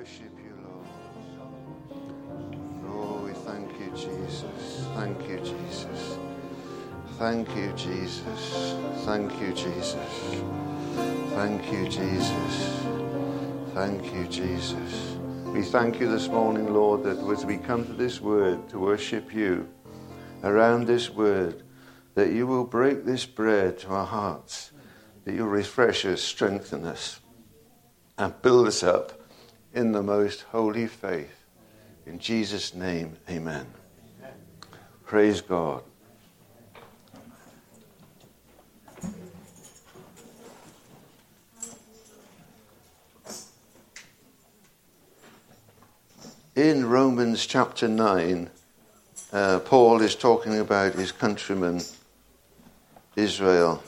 worship you, Lord. Oh, we thank you, Jesus. Thank you, Jesus. Thank you, Jesus. Thank you, Jesus. Thank you, Jesus. Thank you, Jesus. We thank you this morning, Lord, that as we come to this word to worship you, around this word, that you will break this bread to our hearts, that you'll refresh us, strengthen us, and build us up in the most holy faith. In Jesus' name, amen. Praise God. In Romans chapter 9, Paul is talking about his countrymen, Israel,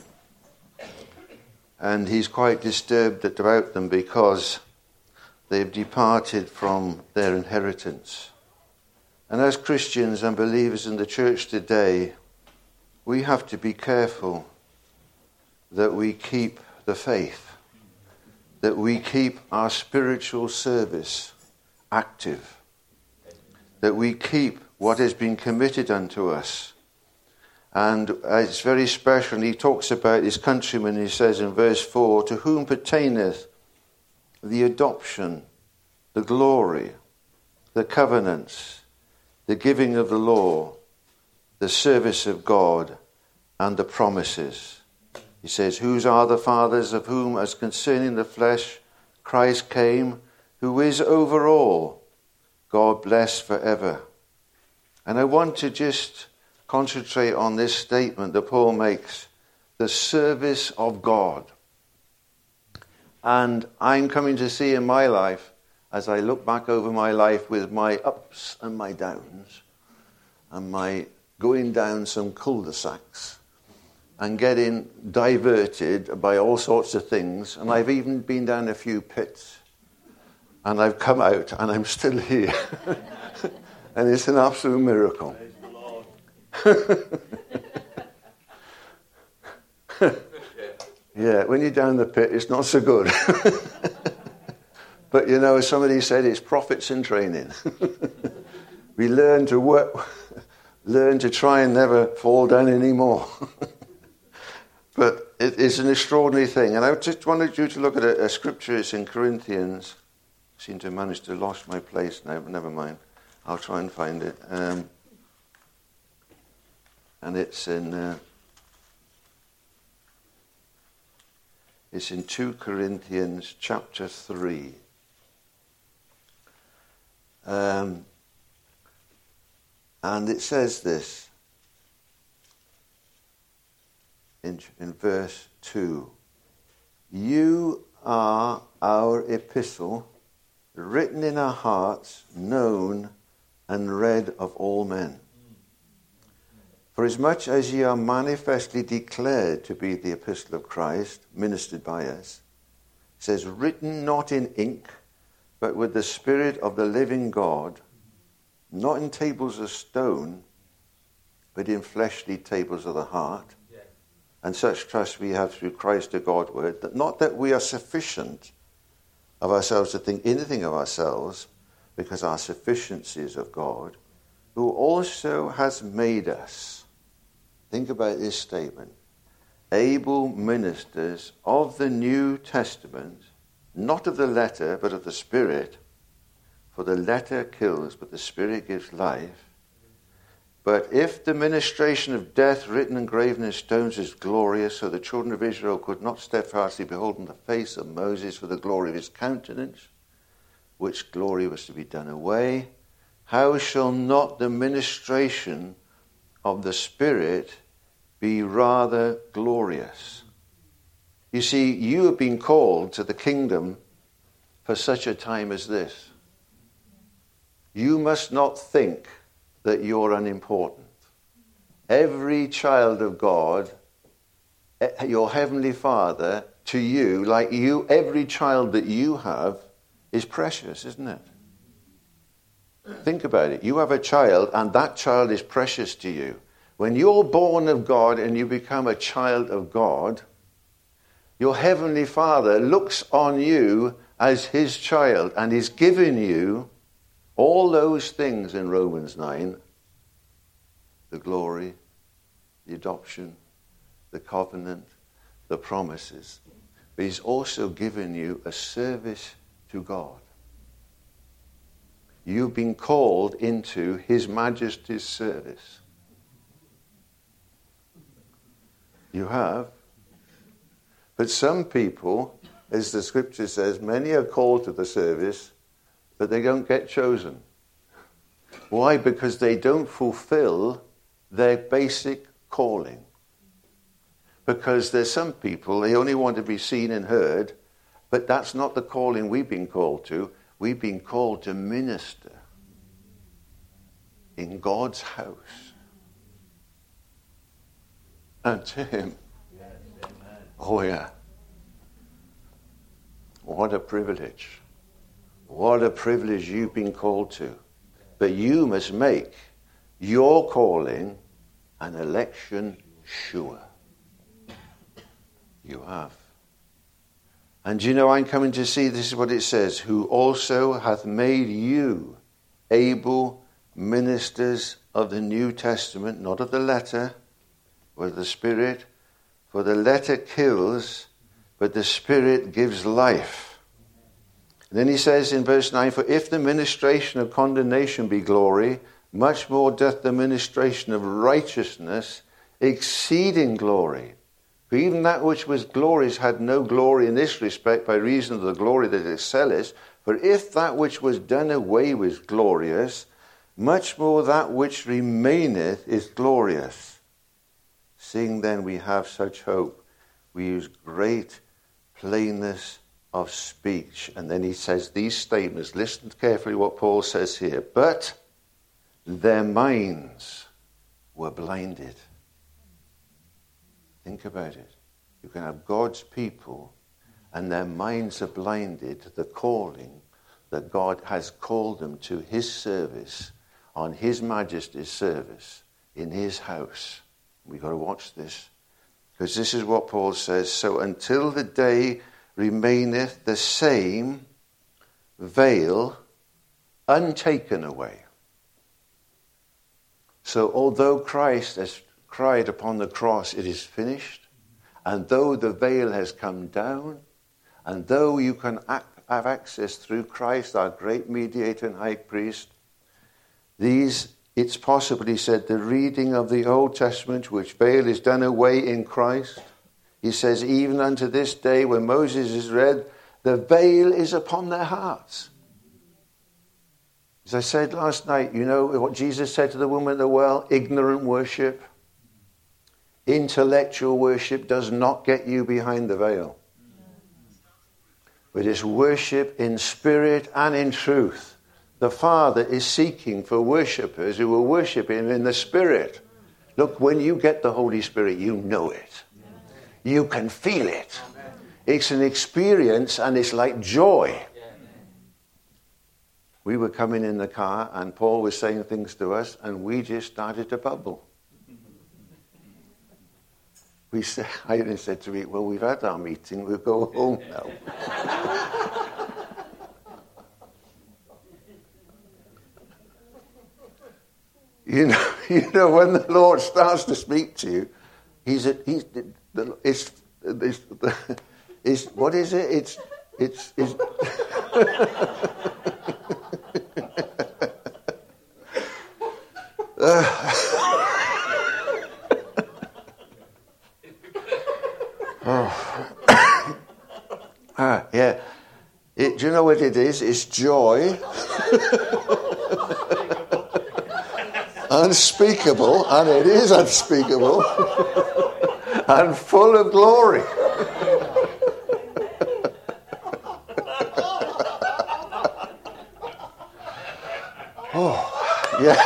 and he's quite disturbed about them because they've departed from their inheritance. And as Christians and believers in the church today, we have to be careful that we keep the faith, that we keep our spiritual service active, that we keep what has been committed unto us. And it's very special. And he talks about his countrymen. He says in verse 4, to whom pertaineth the adoption, the glory, the covenants, the giving of the law, the service of God, and the promises. He says, whose are the fathers, of whom as concerning the flesh Christ came, who is over all, God bless forever. And I want to just concentrate on this statement that Paul makes, the service of God. And I'm coming to see in my life, as I look back over my life with my ups and my downs, and my going down some cul-de-sacs, and getting diverted by all sorts of things, and I've even been down a few pits, and I've come out, and I'm still here. And it's an absolute miracle. Yeah, when you're down the pit, it's not so good. But, you know, as somebody said, it's prophets in training. We learn to work, learn to try and never fall down anymore. But it is an extraordinary thing. And I just wanted you to look at a scripture. It's in Corinthians. I seem to have managed to lost my place now, but never mind. I'll try and find it. And it's in 2 Corinthians chapter 3. And it says this in verse 2. You are our epistle, written in our hearts, known and read of all men. For as much as ye are manifestly declared to be the epistle of Christ, ministered by us, it says, written not in ink, but with the Spirit of the living God, not in tables of stone, but in fleshly tables of the heart. Yeah. And such trust we have through Christ the Godward, that not that we are sufficient of ourselves to think anything of ourselves, because our sufficiency is of God, who also has made us. Think about this statement. Able ministers of the New Testament, not of the letter, but of the Spirit. For the letter kills, but the Spirit gives life. But if the ministration of death written and graven in stones is glorious, so the children of Israel could not steadfastly behold in the face of Moses for the glory of his countenance, which glory was to be done away, how shall not the ministration of the Spirit be rather glorious? You see, you have been called to the kingdom for such a time as this. You must not think that you're unimportant. Every child of God, your Heavenly Father, to you, like you, every child that you have is precious, isn't it? Think about it. You have a child, and that child is precious to you. When you're born of God and you become a child of God, your Heavenly Father looks on you as his child, and he's given you all those things in Romans 9, the glory, the adoption, the covenant, the promises. But he's also given you a service to God. You've been called into His Majesty's service. You have. But some people, as the scripture says, many are called to the service, but they don't get chosen. Why? Because they don't fulfill their basic calling. Because there's some people, they only want to be seen and heard, but that's not the calling we've been called to. We've been called to minister in God's house and to Him. Yes, amen. Oh yeah. What a privilege. What a privilege you've been called to. But you must make your calling and election sure. You have. And you know, I'm coming to see, this is what it says, who also hath made you able ministers of the New Testament, not of the letter, but of the Spirit. For the letter kills, but the Spirit gives life. And then he says in verse 9, for if the ministration of condemnation be glory, much more doth the ministration of righteousness exceeding glory. For even that which was glorious had no glory in this respect by reason of the glory that excelleth. For if that which was done away was glorious, much more that which remaineth is glorious. Seeing then we have such hope, we use great plainness of speech. And then he says these statements. Listen carefully what Paul says here. But their minds were blinded. Think about it. You can have God's people and their minds are blinded to the calling that God has called them to His service, on His Majesty's service, in His house. We've got to watch this, because this is what Paul says. So until the day remaineth, the same veil untaken away. So although Christ has cried upon the cross, it is finished, and though the veil has come down, and though you can have access through Christ, our great mediator and high priest, it's possible, he said, the reading of the Old Testament, which veil is done away in Christ. He says, even unto this day when Moses is read, the veil is upon their hearts. As I said last night, you know what Jesus said to the woman at the well? Ignorant worship. Intellectual worship does not get you behind the veil. But it's worship in spirit and in truth. The Father is seeking for worshippers who will worship Him in the Spirit. Look, when you get the Holy Spirit, you know it. You can feel it. It's an experience, and it's like joy. We were coming in the car, and Paul was saying things to us, and we just started to bubble. I even said to me, well, we've had our meeting, we'll go home now. you know, when the Lord starts to speak to you, what is it? It's oh. Yeah. Do you know what it is? It's joy. Unspeakable, and it is unspeakable. And full of glory. Oh, yeah.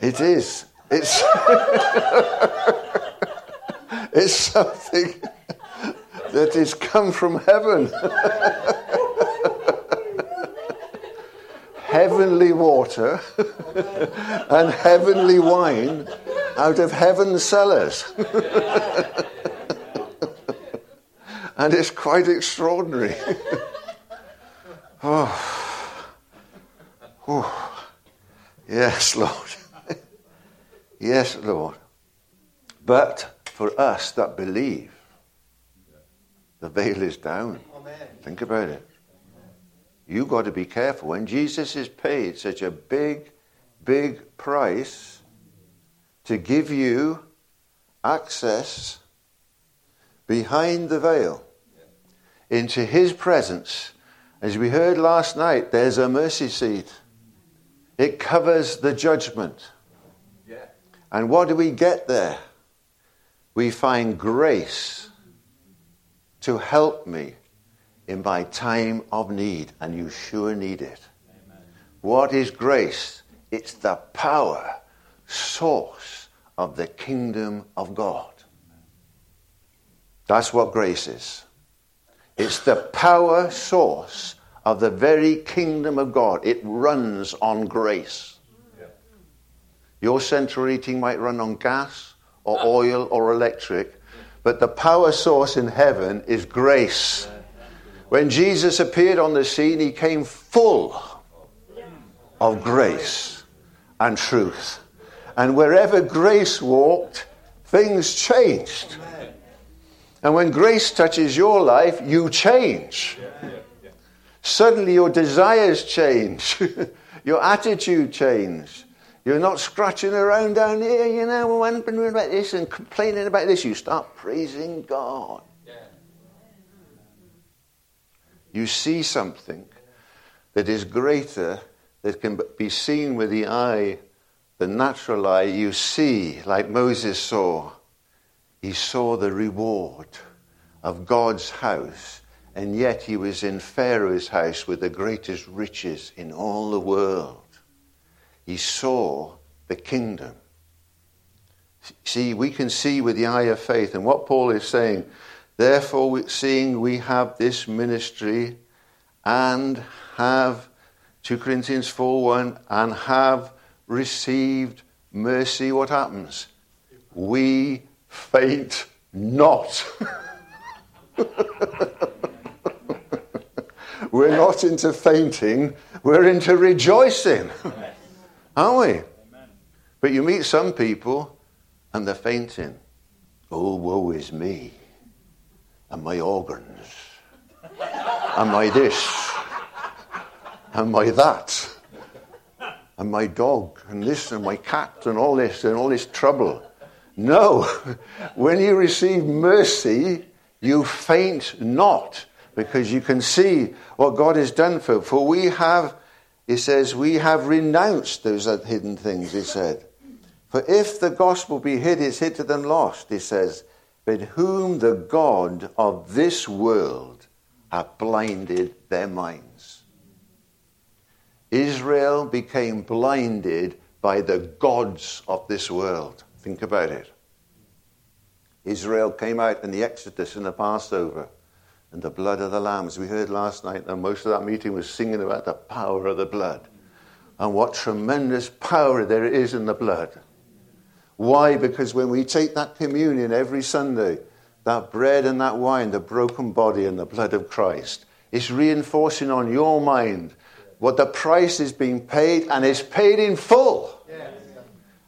It is. It's something that has come from heaven. heavenly water and heavenly wine out of heaven's cellars. And it's quite extraordinary. Oh. Yes, Lord. Yes, Lord. But for us that believe, the veil is down. Amen. Think about it. You've got to be careful. When Jesus is paid such a big, big price to give you access behind the veil into his presence, as we heard last night, there's a mercy seat. It covers the judgment. Yeah. And what do we get there? We find grace to help me in my time of need, and you sure need it. Amen. What is grace? It's the power, source of the kingdom of God. That's what grace is. It's the power source of the very kingdom of God. It runs on grace. Yeah. Your central heating might run on gas or oil or electric, but the power source in heaven is grace. When Jesus appeared on the scene, he came full of grace and truth. And wherever grace walked, things changed. And when grace touches your life, you change. Yeah. Suddenly your desires change. Your attitude changes. You're not scratching around down here, you know, wondering about this and complaining about this. You start praising God. You see something that is greater, that can be seen with the eye, the natural eye. You see, like Moses saw. He saw the reward of God's house, and yet he was in Pharaoh's house with the greatest riches in all the world. He saw the kingdom. See, we can see with the eye of faith, and what Paul is saying, therefore, seeing we have this ministry and have, 2 Corinthians 4:1, and have received mercy, what happens? We faint not. We're not into fainting, we're into rejoicing. Aren't we? Amen. But you meet some people and they're fainting. Oh, woe is me. And my organs, and my this, and my that, and my dog, and this, and my cat, and all this trouble. No, when you receive mercy, you faint not, because you can see what God has done for you. For we have, he says, we have renounced those hidden things, he said. For if the gospel be hid, it's hid to them lost, he says, but whom the God of this world have blinded their minds. Israel became blinded by the gods of this world. Think about it. Israel came out in the Exodus and the Passover and the blood of the lambs. We heard last night that most of that meeting was singing about the power of the blood and what tremendous power there is in the blood. Why? Because when we take that communion every Sunday, that bread and that wine, the broken body and the blood of Christ, it's reinforcing on your mind what the price is being paid, and it's paid in full. Yes.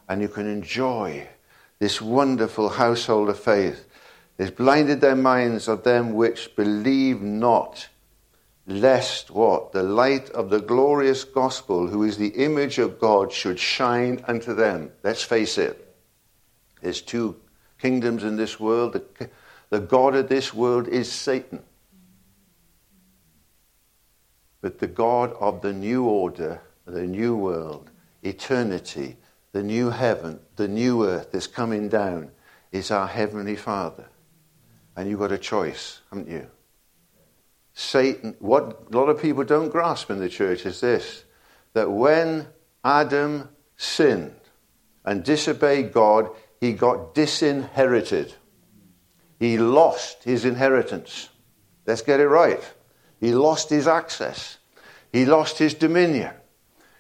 And you can enjoy this wonderful household of faith. It's blinded their minds of them which believe not, lest what? The light of the glorious gospel, who is the image of God, should shine unto them. Let's face it. There's two kingdoms in this world. The god of this world is Satan. But the God of the new order, the new world, eternity, the new heaven, the new earth that's coming down is our Heavenly Father. And you've got a choice, haven't you? Satan, what a lot of people don't grasp in the church is this, that when Adam sinned and disobeyed God, he got disinherited. He lost his inheritance. Let's get it right. He lost his access. He lost his dominion.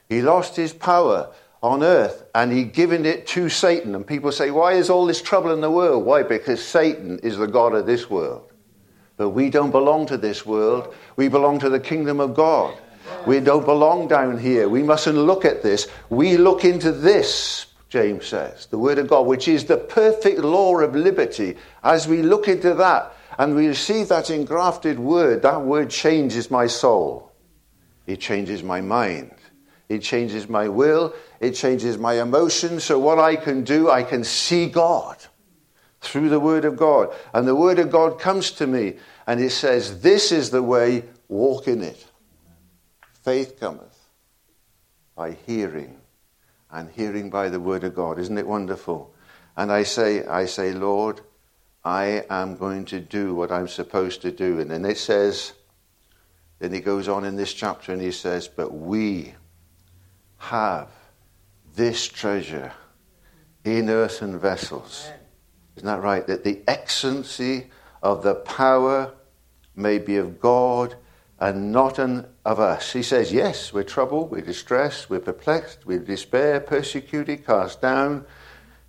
He lost his power on earth and he'd given it to Satan. And people say, why is all this trouble in the world? Why? Because Satan is the god of this world. But we don't belong to this world. We belong to the kingdom of God. We don't belong down here. We mustn't look at this. We look into this, James says, the word of God, which is the perfect law of liberty. As we look into that and we receive that engrafted word, that word changes my soul. It changes my mind. It changes my will. It changes my emotions. So what I can do, I can see God through the word of God. And the word of God comes to me and it says, this is the way, walk in it. Faith cometh by hearing, and hearing by the word of God. Isn't it wonderful? And I say, Lord, I am going to do what I'm supposed to do. And then it says, then he goes on in this chapter and he says, but we have this treasure in earthen vessels. Isn't that right? That the excellency of the power may be of God and not of us. He says, yes, we're troubled, we're distressed, we're perplexed, we despair, persecuted, cast down,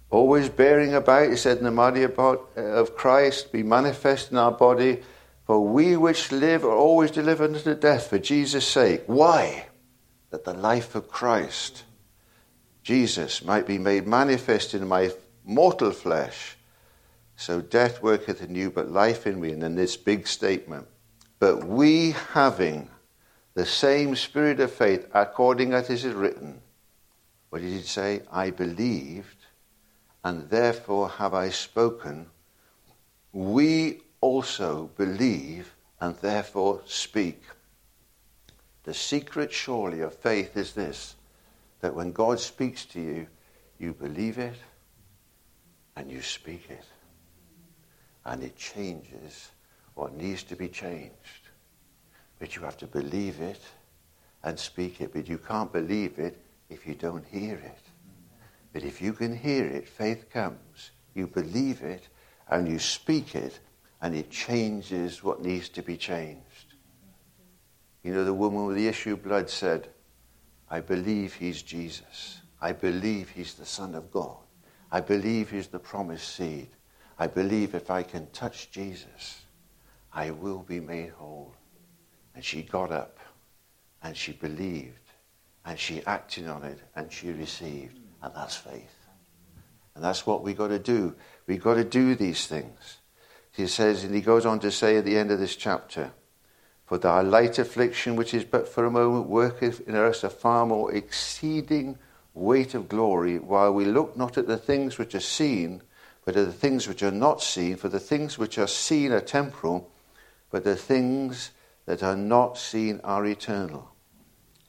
always bearing about, he said, in the body of Christ, be manifest in our body, for we which live are always delivered unto death for Jesus' sake. Why? That the life of Christ, Jesus, might be made manifest in my mortal flesh. So death worketh in you, but life in me. And then this big statement, but we having the same spirit of faith, according as it is written. What did he say? I believed, and therefore have I spoken. We also believe, and therefore speak. The secret, surely, of faith is this, that when God speaks to you, you believe it, and you speak it. And it changes what needs to be changed. But you have to believe it and speak it. But you can't believe it if you don't hear it. But if you can hear it, faith comes. You believe it and you speak it, and it changes what needs to be changed. You know, the woman with the issue of blood said, I believe he's Jesus. I believe he's the Son of God. I believe he's the promised seed. I believe if I can touch Jesus, I will be made whole. And she got up, and she believed, and she acted on it, and she received. And that's faith. And that's what we got to do. We got to do these things. He says, and he goes on to say at the end of this chapter, for thy light affliction, which is but for a moment, worketh in us a far more exceeding weight of glory, while we look not at the things which are seen, but at the things which are not seen. For the things which are seen are temporal, but the things that are not seen are eternal.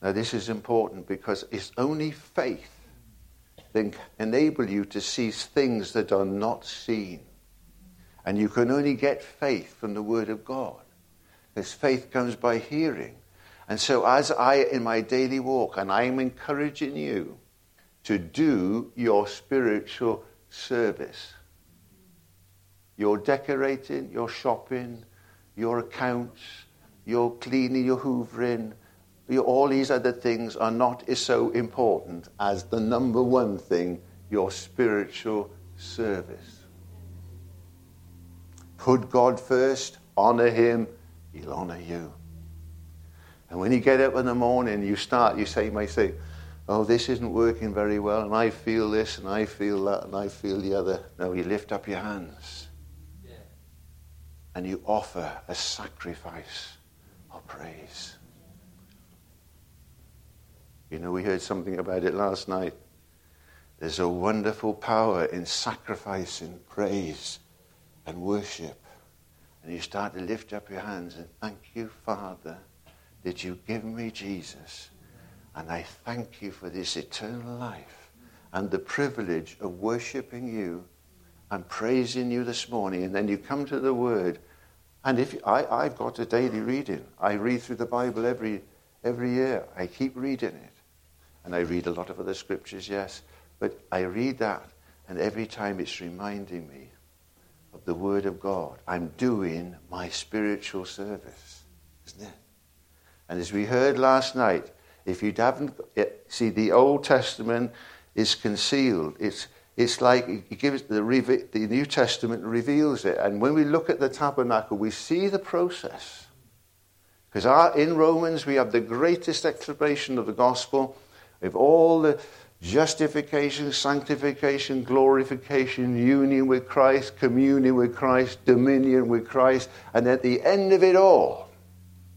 Now this is important, because it's only faith that can enable you to see things that are not seen. And you can only get faith from the word of God, because faith comes by hearing. And so as I, in my daily walk, and I am encouraging you to do your spiritual service, your decorating, your shopping, your accounts, your cleaning, your hoovering, all these other things are not so important as the number one thing, your spiritual service. Put God first, honor him, he'll honor you. And when you get up in the morning, you may say, oh, this isn't working very well, and I feel this, and I feel that, and I feel the other. No, you lift up your hands, and you offer a sacrifice of praise. You know, we heard something about it last night. There's a wonderful power in sacrificing praise and worship. And you start to lift up your hands and thank you, Father, that you've given me Jesus. And I thank you for this eternal life and the privilege of worshiping you and praising you this morning. And then you come to the word. And I've got a daily reading. I read through the Bible every year. I keep reading it. And I read a lot of other scriptures, yes. But I read that, and every time it's reminding me of the word of God. I'm doing my spiritual service, isn't it? And as we heard last night, If you haven't, see, the Old Testament is concealed. It's like it gives the New Testament reveals it. And when we look at the tabernacle, we see the process. Because in Romans, we have the greatest explanation of the gospel, of all the justification, sanctification, glorification, union with Christ, communion with Christ, dominion with Christ. And at the end of it all,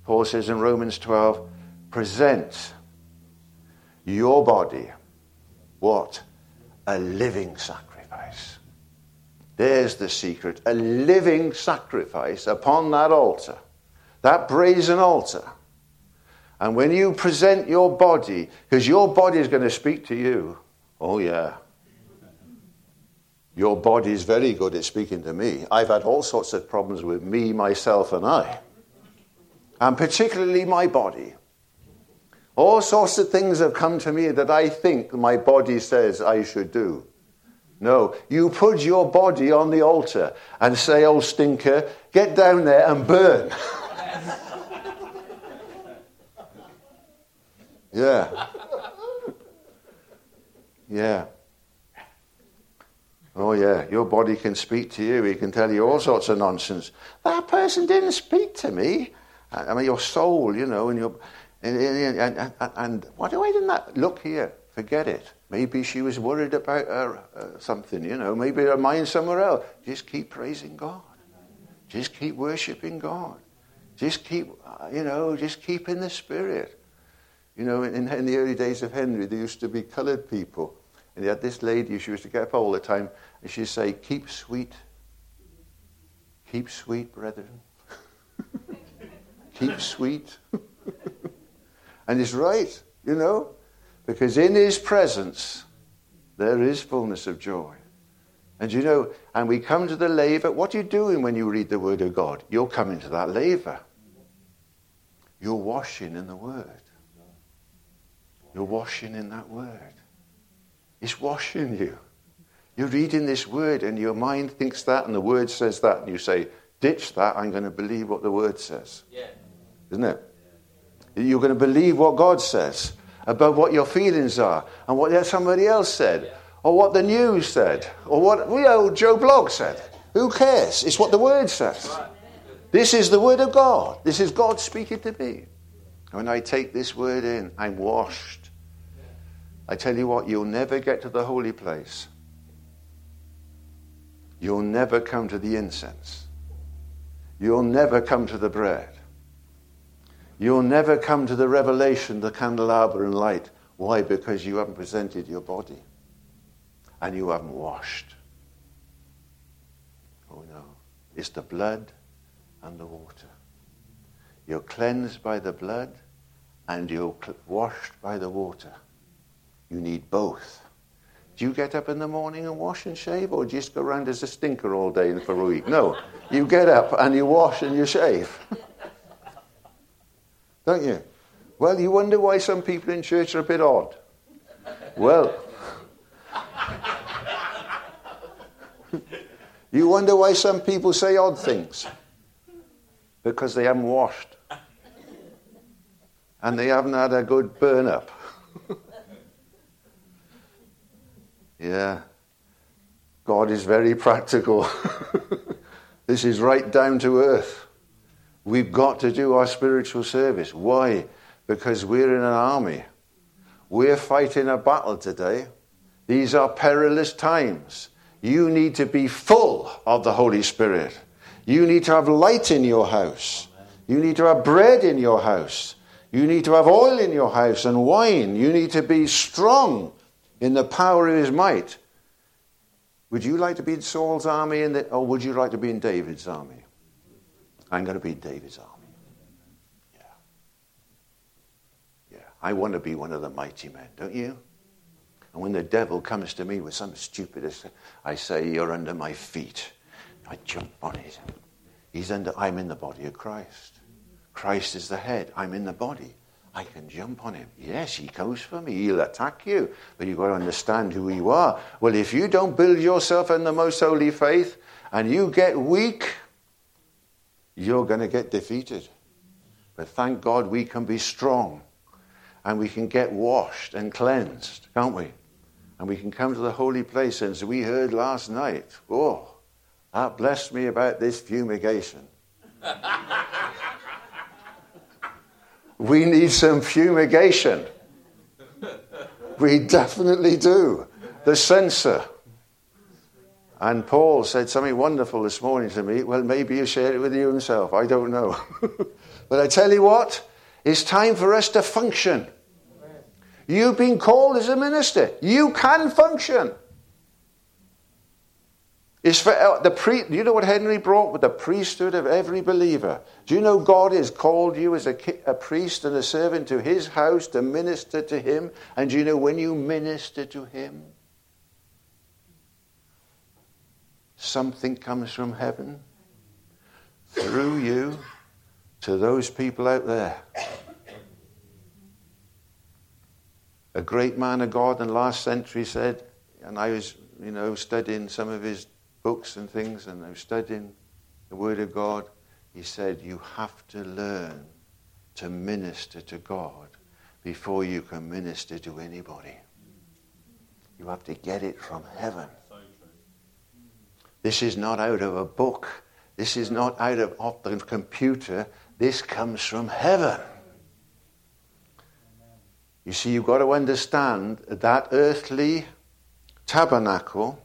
Paul says in Romans 12, present your body, what? A living sacrifice. There's the secret. A living sacrifice upon that altar, that brazen altar. And when you present your body, because your body is going to speak to you. Oh, yeah. Your body is very good at speaking to me. I've had all sorts of problems with me, myself, and I. And particularly my body. All sorts of things have come to me that I think my body says I should do. No, you put your body on the altar and say, "Old stinker, get down there and burn." Yeah. Yeah. Oh, yeah, your body can speak to you. He can tell you all sorts of nonsense. That person didn't speak to me. I mean, your soul, you know, and your... And what do I do that? Look here, forget it. Maybe she was worried about her, something, you know. Maybe her mind's somewhere else. Just keep praising God. Just keep worshiping God. Just keep, you know, just keep in the Spirit. You know, in the early days of Henry, there used to be coloured people. And they had this lady, she used to get up all the time, and she'd say, keep sweet, brethren. Keep sweet. And he's right, you know, because in his presence, there is fullness of joy. And you know, and we come to the laver. What are you doing when you read the Word of God? You're coming to that laver. You're washing in the Word. You're washing in that Word. It's washing you. You're reading this Word and your mind thinks that and the Word says that. And you say, ditch that, I'm going to believe what the Word says. Yeah. Isn't it? You're going to believe what God says about what your feelings are and what somebody else said or what the news said or what Joe Blogg said. Who cares? It's what the Word says. This is the Word of God. This is God speaking to me. When I take this Word in, I'm washed. I tell you what, you'll never get to the holy place. You'll never come to the incense. You'll never come to the bread. You'll never come to the revelation, the candelabra and light. Why? Because you haven't presented your body. And you haven't washed. Oh no. It's the blood and the water. You're cleansed by the blood and you're washed by the water. You need both. Do you get up in the morning and wash and shave or just go around as a stinker all day and for a week? No. You get up and you wash and you shave. Don't you? Well, you wonder why some people in church are a bit odd. Well, you wonder why some people say odd things. Because they haven't washed. And they haven't had a good burn up. Yeah. God is very practical. This is right down to earth. We've got to do our spiritual service. Why? Because we're in an army. We're fighting a battle today. These are perilous times. You need to be full of the Holy Spirit. You need to have light in your house. You need to have bread in your house. You need to have oil in your house and wine. You need to be strong in the power of His might. Would you like to be in Saul's army or would you like to be in David's army? I'm going to be David's army. Yeah. Yeah. I want to be one of the mighty men, don't you? And when the devil comes to me with some stupidest, I say, you're under my feet. I jump on it. I'm in the body of Christ. Christ is the head. I'm in the body. I can jump on him. Yes, he goes for me. He'll attack you. But you've got to understand who you are. Well, if you don't build yourself in the most holy faith and you get weak, you're going to get defeated. But thank God we can be strong. and we can get washed and cleansed, can't we? And we can come to the holy place, and as we heard last night, oh, that blessed me about this fumigation. We need some fumigation. We definitely do. The censor. And Paul said something wonderful this morning to me. Well, maybe you shared it with you himself. I don't know. But I tell you what, it's time for us to function. You've been called as a minister. You can function. It's for you know what Henry brought with the priesthood of every believer. Do you know God has called you as a priest and a servant to his house to minister to him? And do you know when you minister to him, something comes from heaven through you to those people out there. A great man of God in the last century said, and I was, studying some of his books and things, and I was studying the Word of God. He said, you have to learn to minister to God before you can minister to anybody. You have to get it from heaven. This is not out of a book. This is not out of off the computer. This comes from heaven. You see, you've got to understand that earthly tabernacle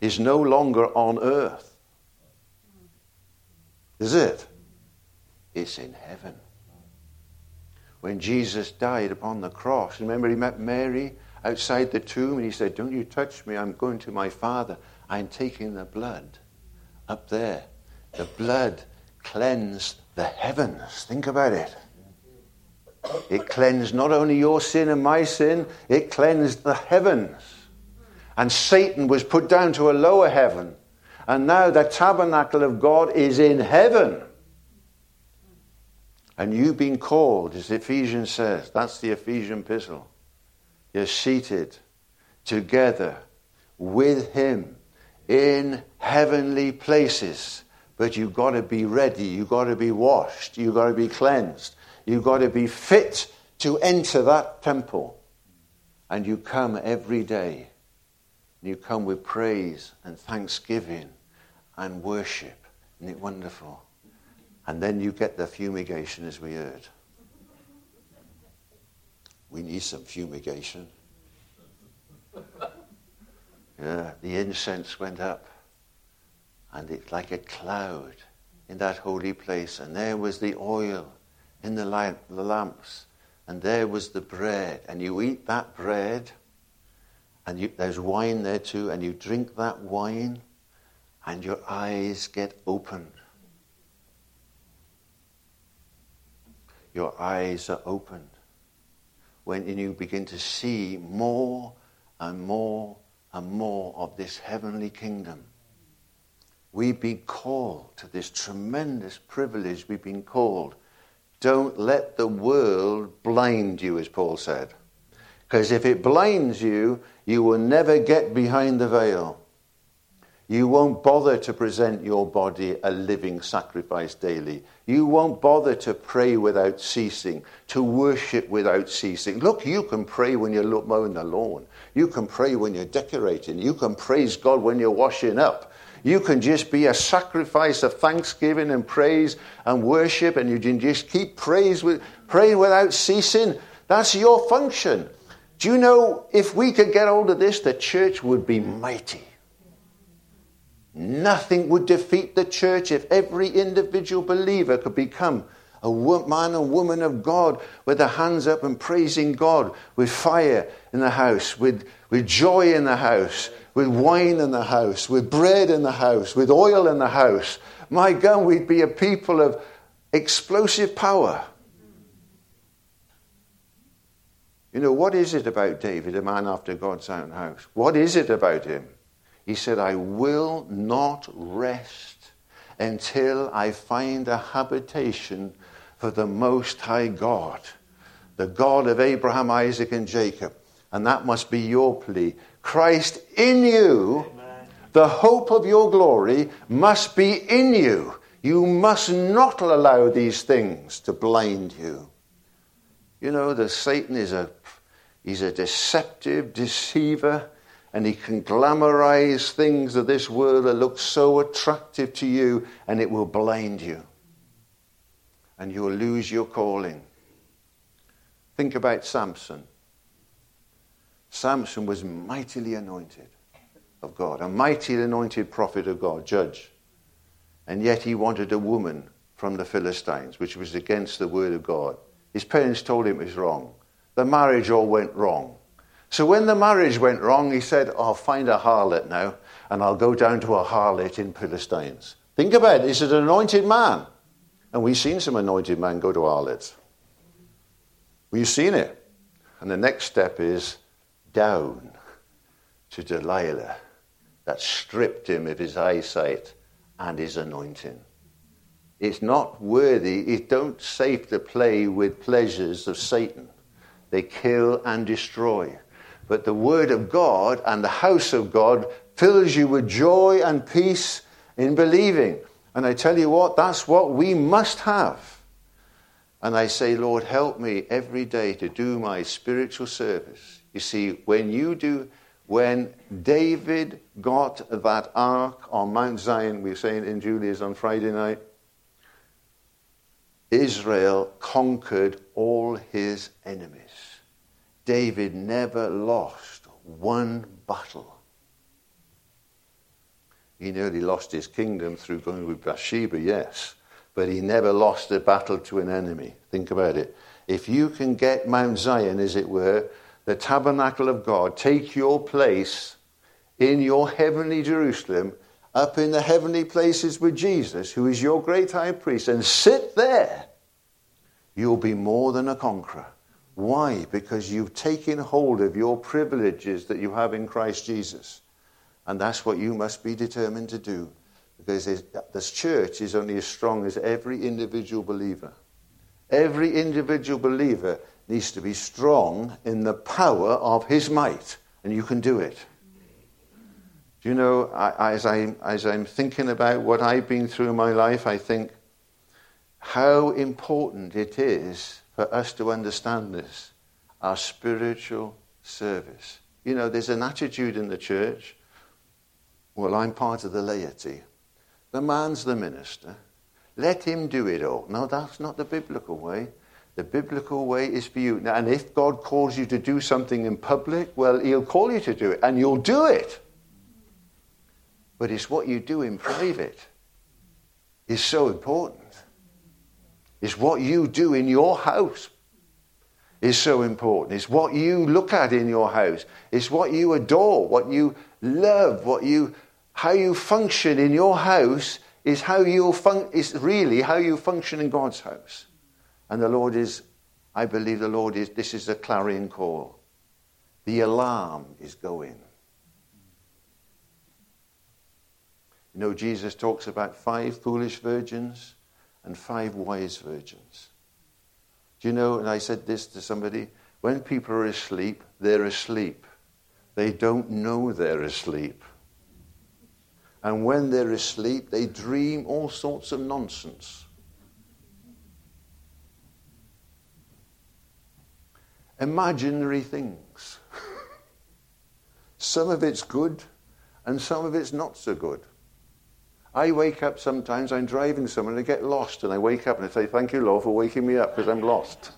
is no longer on earth. Is it? It's in heaven. When Jesus died upon the cross, remember he met Mary outside the tomb and he said, don't you touch me, I'm going to my Father. I'm taking the blood up there. The blood cleansed the heavens. Think about it. It cleansed not only your sin and my sin, it cleansed the heavens. And Satan was put down to a lower heaven. And now the tabernacle of God is in heaven. And you've been called, as Ephesians says, that's the Ephesian epistle. You're seated together with him in heavenly places. But you've got to be ready, you've got to be washed, you've got to be cleansed. You've got to be fit to enter that temple. And you come every day. You come with praise and thanksgiving and worship. Isn't it wonderful? And then you get the fumigation as we heard. We need some fumigation. Yeah, the incense went up. And it's like a cloud in that holy place. And there was the oil in the lamps, and there was the bread, and you eat that bread, and there's wine there too, and you drink that wine, and your eyes get opened. Your eyes are opened when you begin to see more and more and more of this heavenly kingdom. We've been called to this tremendous privilege. We've been called. Don't let the world blind you, as Paul said. Because if it blinds you, you will never get behind the veil. You won't bother to present your body a living sacrifice daily. You won't bother to pray without ceasing, to worship without ceasing. Look, you can pray when you're mowing the lawn. You can pray when you're decorating. You can praise God when you're washing up. You can just be a sacrifice of thanksgiving and praise and worship, and you can just keep praying without ceasing. That's your function. Do you know, if we could get hold of this, the church would be mighty. Nothing would defeat the church if every individual believer could become a man and woman of God with their hands up and praising God, with fire in the house, with joy in the house, with wine in the house, with bread in the house, with oil in the house. My God, we'd be a people of explosive power. You know, what is it about David, a man after God's own house? What is it about him? He said, I will not rest until I find a habitation for the Most High God, the God of Abraham, Isaac, and Jacob. And that must be your plea. Christ in you, amen. The hope of your glory must be in you. You must not allow these things to blind you. You know, the Satan is he's a deceptive deceiver, and he can glamorize things of this world that look so attractive to you, and it will blind you. And you'll lose your calling. Think about Samson. Samson was mightily anointed of God, a mightily anointed prophet of God, judge. And yet he wanted a woman from the Philistines, which was against the word of God. His parents told him it was wrong. The marriage all went wrong. So when the marriage went wrong, he said, I'll find a harlot now, and I'll go down to a harlot in Philistines. Think about it. He's an anointed man. And we've seen some anointed men go to harlots. We've seen it. And the next step is down to Delilah. That stripped him of his eyesight and his anointing. It's not worthy. It don't safe to play with pleasures of Satan. They kill and destroy. But the word of God and the house of God fills you with joy and peace in believing. And I tell you what, that's what we must have. And I say, Lord, help me every day to do my spiritual service. You see, when David got that ark on Mount Zion, we were saying in Julia's on Friday night, Israel conquered all his enemies. David never lost one battle. He nearly lost his kingdom through going with Bathsheba, yes, but he never lost a battle to an enemy. Think about it. If you can get Mount Zion, as it were, the tabernacle of God, take your place in your heavenly Jerusalem, up in the heavenly places with Jesus, who is your great high priest, and sit there, you'll be more than a conqueror. Why? Because you've taken hold of your privileges that you have in Christ Jesus. And that's what you must be determined to do. Because this church is only as strong as every individual believer. Every individual believer needs to be strong in the power of his might. And you can do it. You know, as I'm thinking about what I've been through in my life, I think how important it is for us to understand this, our spiritual service. You know, there's an attitude in the church, well, I'm part of the laity. The man's the minister. Let him do it all. No, that's not the biblical way. The biblical way is for you. Now, and if God calls you to do something in public, well, he'll call you to do it, and you'll do it. But it's what you do in private is so important. It's what you do in your house is so important. It's what you look at in your house. It's what you adore, what you love, how you function in your house is how you function in God's house. And this is a clarion call. The alarm is going. You know, Jesus talks about 5 foolish virgins and 5 wise virgins. Do you know, and I said this to somebody, when people are asleep, they're asleep. They don't know they're asleep. And when they're asleep, they dream all sorts of nonsense. Imaginary things. Some of it's good and some of it's not so good. I wake up sometimes, I'm driving somewhere and I get lost, and I wake up and I say, thank you, Lord, for waking me up because I'm lost.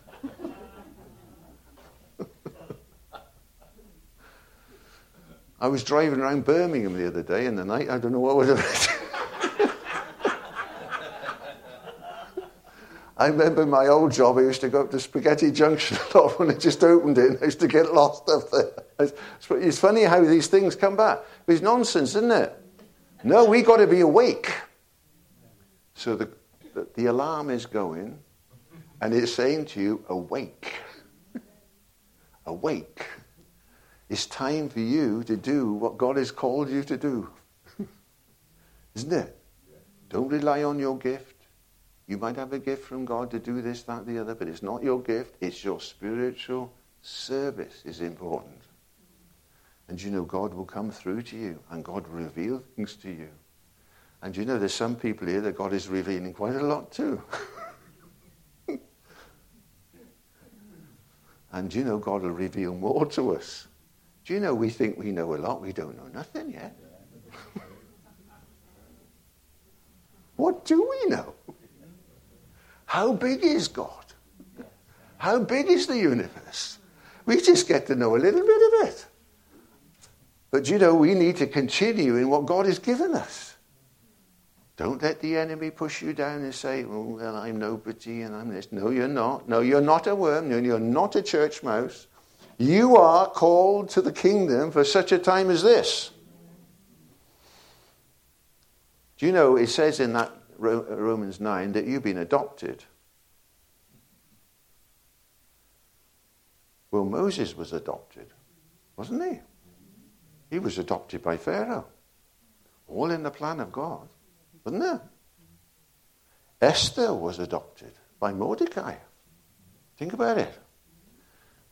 I was driving around Birmingham the other day in the night, I don't know what was it. I remember my old job, I used to go up to Spaghetti Junction a lot when I just opened it, and I used to get lost up there. It's funny how these things come back. It's nonsense, isn't it? No, we got to be awake. So the alarm is going, and it's saying to you, awake. Awake. It's time for you to do what God has called you to do. Isn't it? Don't rely on your gift. You might have a gift from God to do this, that, the other, but it's not your gift. It's your spiritual service is important. And you know, God will come through to you, and God will reveal things to you. And you know, there's some people here that God is revealing quite a lot to. And do you know God will reveal more to us? Do you know we think we know a lot? We don't know nothing yet. What do we know? How big is God? How big is the universe? We just get to know a little bit of it. But you know, we need to continue in what God has given us. Don't let the enemy push you down and say, oh, well, I'm nobody and I'm this. No, you're not. No, you're not a worm. No, you're not a church mouse. You are called to the kingdom for such a time as this. Do you know, it says in that Romans 9 that you've been adopted. Well, Moses was adopted, wasn't he? He was adopted by Pharaoh. All in the plan of God, wasn't it? Esther was adopted by Mordecai. Think about it.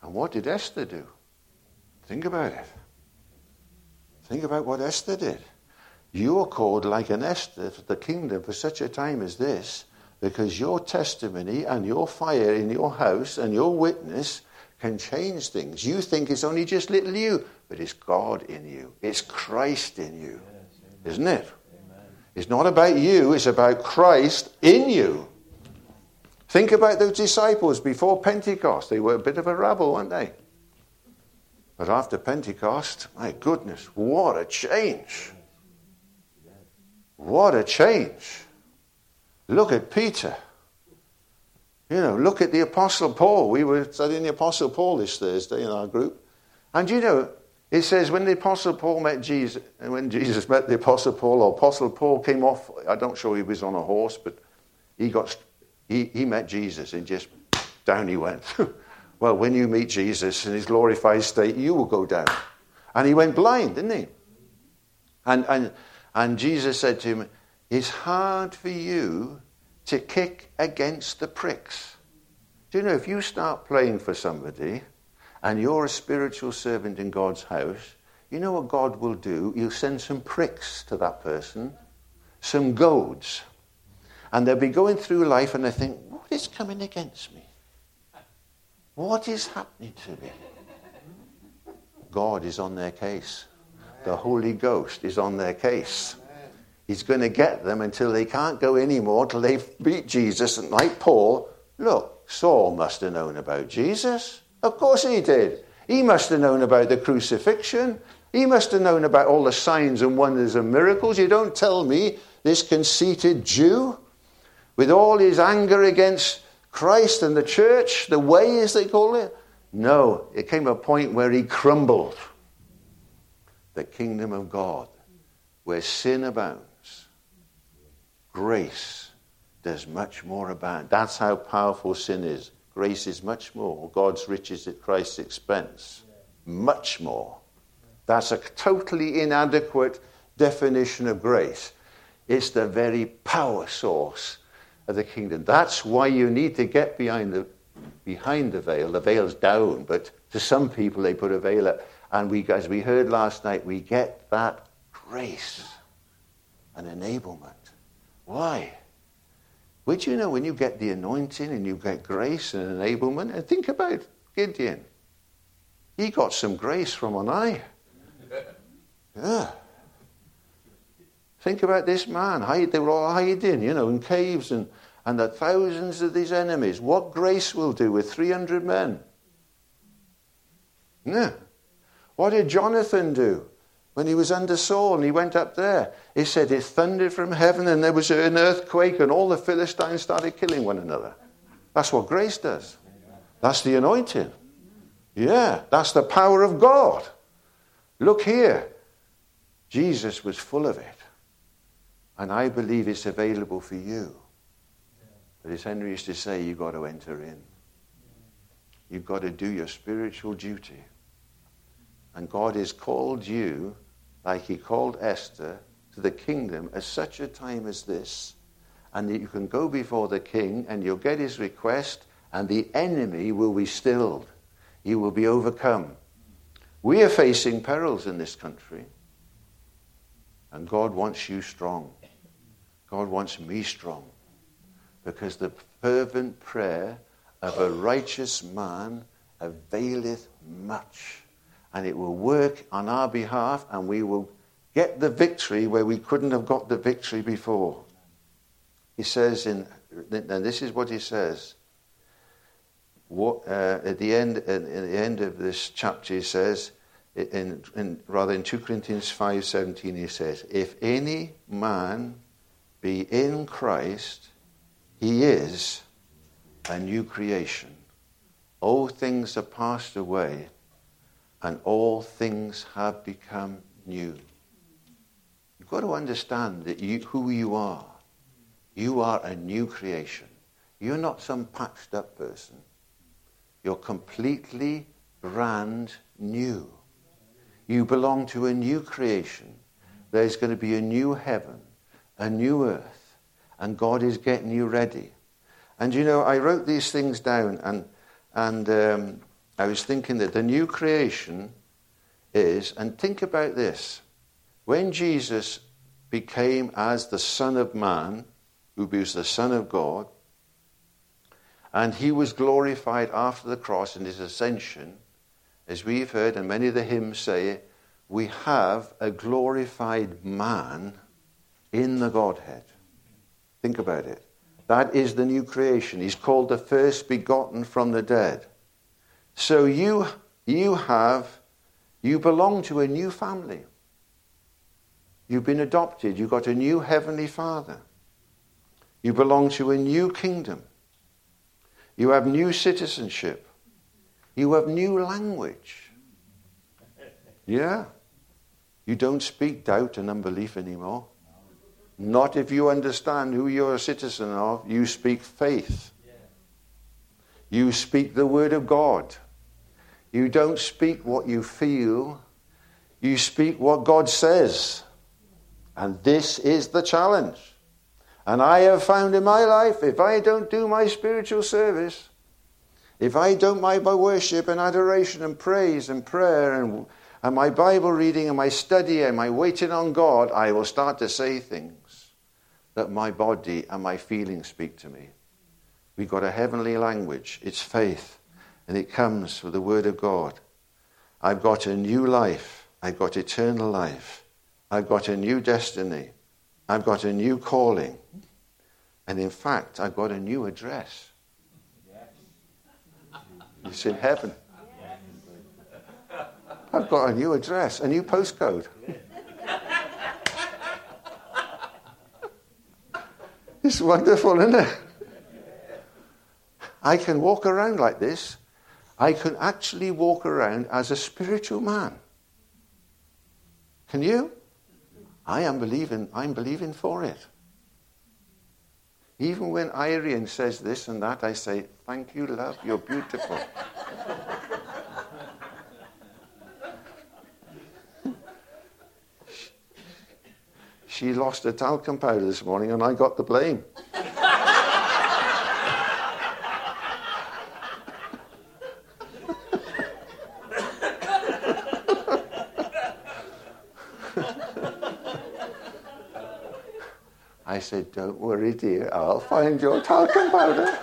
And what did Esther do? Think about it. Think about what Esther did. You are called like an Esther to the kingdom for such a time as this, because your testimony and your fire in your house and your witness can change things. You think it's only just little you, but it's God in you. It's Christ in you, yes, isn't it? Amen. It's not about you, it's about Christ in you. Think about those disciples before Pentecost. They were a bit of a rabble, weren't they? But after Pentecost, my goodness, what a change. What a change. Look at Peter. You know, look at the Apostle Paul. We were studying the Apostle Paul this Thursday in our group. And you know, it says when the Apostle Paul met Jesus, and when Jesus met the Apostle Paul, or Apostle Paul came off, I'm not sure he was on a horse, but he met Jesus and just down he went. Well, when you meet Jesus in his glorified state, you will go down. And he went blind, didn't he? And Jesus said to him, it's hard for you to kick against the pricks. Do you know, if you start praying for somebody and you're a spiritual servant in God's house, you know what God will do? He'll send some pricks to that person, some goads. And they'll be going through life and they think, what is coming against me? What is happening to me? God is on their case. The Holy Ghost is on their case. He's going to get them until they can't go anymore, until they beat Jesus. And like Paul, look, Saul must have known about Jesus. Of course he did. He must have known about the crucifixion. He must have known about all the signs and wonders and miracles. You don't tell me this conceited Jew, with all his anger against Christ and the church, the way as they call it. No, it came to a point where he crumbled. The kingdom of God, where sin abounds, grace does much more abound. That's how powerful sin is. Grace is much more. God's riches at Christ's expense. Much more. That's a totally inadequate definition of grace. It's the very power source of the kingdom. That's why you need to get behind the veil. The veil's down, but to some people they put a veil up. And we, as we heard last night, we get that grace and enablement. Why? Would you know when you get the anointing and you get grace and enablement? And think about Gideon. He got some grace from on high. Yeah. Think about this man. They were all hiding, you know, in caves and the thousands of these enemies. What grace will do with 300 men? Yeah. What did Jonathan do? When he was under Saul and he went up there, it said it thundered from heaven and there was an earthquake and all the Philistines started killing one another. That's what grace does. That's the anointing. Yeah, that's the power of God. Look here. Jesus was full of it. And I believe it's available for you. But as Henry used to say, you've got to enter in. You've got to do your spiritual duty. And God has called you like he called Esther, to the kingdom at such a time as this, and that you can go before the king and you'll get his request, and the enemy will be stilled. He will be overcome. We are facing perils in this country, and God wants you strong. God wants me strong, because the fervent prayer of a righteous man availeth much. And it will work on our behalf, and we will get the victory where we couldn't have got the victory before. He says, and this is what he says. At the end of this chapter, he says, in 2 Corinthians 5:17, he says, if any man be in Christ, he is a new creation. All things are passed away, and all things have become new. You've got to understand that who you are. You are a new creation. You're not some patched up person. You're completely brand new. You belong to a new creation. There's going to be a new heaven, a new earth, and God is getting you ready. And you know, I wrote these things down, and I was thinking that the new creation is, and think about this, when Jesus became as the Son of Man, who was the Son of God, and he was glorified after the cross and his ascension, as we've heard and many of the hymns say, we have a glorified man in the Godhead. Think about it. That is the new creation. He's called the first begotten from the dead. So you belong to a new family. You've been adopted. You've got a new heavenly Father. You belong to a new kingdom. You have new citizenship. You have new language. Yeah. You don't speak doubt and unbelief anymore. Not if you understand who you're a citizen of. You speak faith. You speak the word of God. You don't speak what you feel. You speak what God says. And this is the challenge. And I have found in my life, if I don't do my spiritual service, if I don't mind my worship and adoration and praise and prayer and my Bible reading and my study and my waiting on God, I will start to say things that my body and my feelings speak to me. We've got a heavenly language. It's faith. And it comes with the word of God. I've got a new life. I've got eternal life. I've got a new destiny. I've got a new calling. And in fact, I've got a new address. It's in heaven. I've got a new address, a new postcode. It's wonderful, isn't it? I can walk around like this. I can actually walk around as a spiritual man. Can you? I'm believing for it. Even when Irene says this and that, I say, thank you, love, you're beautiful. She lost her talcum powder this morning and I got the blame. I said, don't worry, dear, I'll find your talcum powder.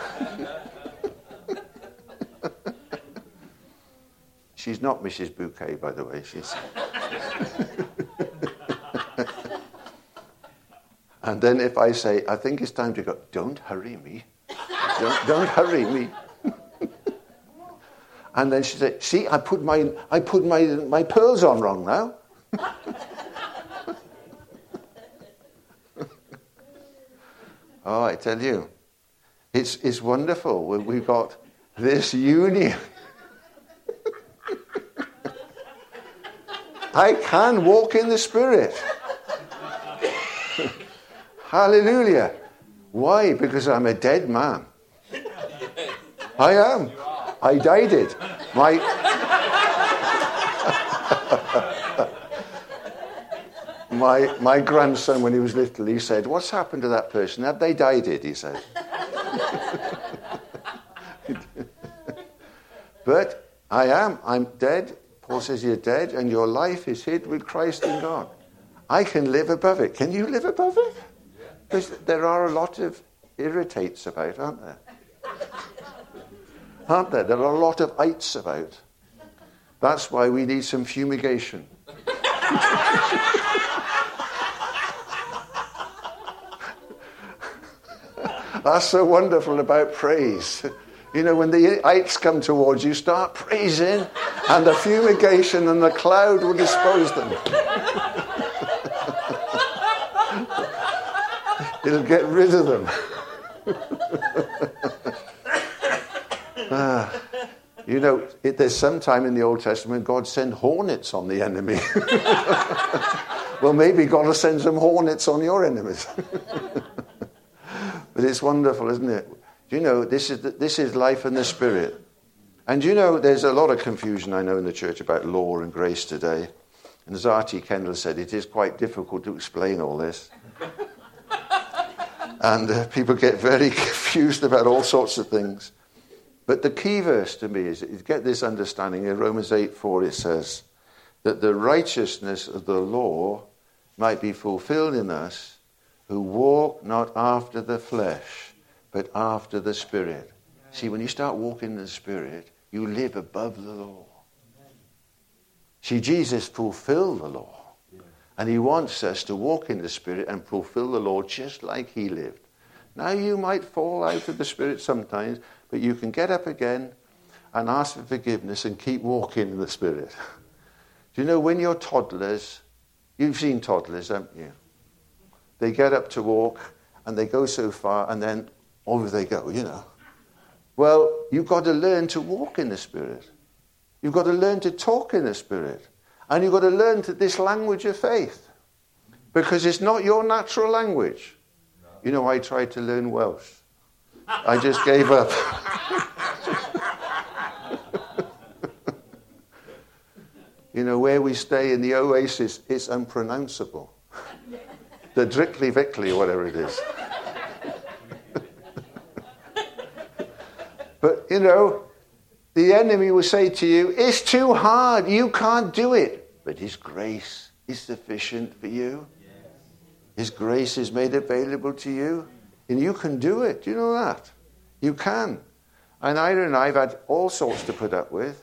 She's not Mrs. Bouquet, by the way. She's. And then if I say, I think it's time to go, don't hurry me. Don't hurry me. And then she said, see, I put my pearls on wrong now. Oh, I tell you, it's wonderful. We've got this union. I can walk in the Spirit. Hallelujah. Why? Because I'm a dead man. I am. I died it. My grandson, when he was little, he said, what's happened to that person? Have they died it? He said. But I'm dead. Paul says you're dead and your life is hid with Christ in God. I can live above it. Can you live above it? Because there are a lot of irritates about, aren't there? aren't there? There are a lot of ites about. That's why we need some fumigation. That's so wonderful about praise. You know, when the ites come towards you, start praising, and the fumigation and the cloud will dispose them. It'll get rid of them. You know, there's some time in the Old Testament God sent hornets on the enemy. Well, maybe God will send some hornets on your enemies. But it's wonderful, isn't it? You know, this is life in the Spirit. And you know, there's a lot of confusion, I know, in the church about law and grace today. And as R.T. Kendall said, it is quite difficult to explain all this. And people get very confused about all sorts of things. But the key verse to me is get this understanding. In Romans 8:4 it says that the righteousness of the law might be fulfilled in us who walk not after the flesh, but after the Spirit. Amen. See, when you start walking in the Spirit, you live above the law. Amen. See, Jesus fulfilled the law. Yeah. And he wants us to walk in the Spirit and fulfill the law just like he lived. Now, you might fall out of the Spirit sometimes, but you can get up again and ask for forgiveness and keep walking in the Spirit. Do you know, when you're toddlers, you've seen toddlers, haven't you? They get up to walk, and they go so far, and then over they go, you know. Well, you've got to learn to walk in the Spirit. You've got to learn to talk in the Spirit. And you've got to learn this language of faith. Because it's not your natural language. No. You know, I tried to learn Welsh. I just gave up. You know, where we stay in the oasis, it's unpronounceable. The drickly vickly, whatever it is. But, you know, the enemy will say to you, it's too hard, you can't do it. But his grace is sufficient for you. His grace is made available to you. And you can do it. Do you know that? You can. And Ira and I have had all sorts to put up with.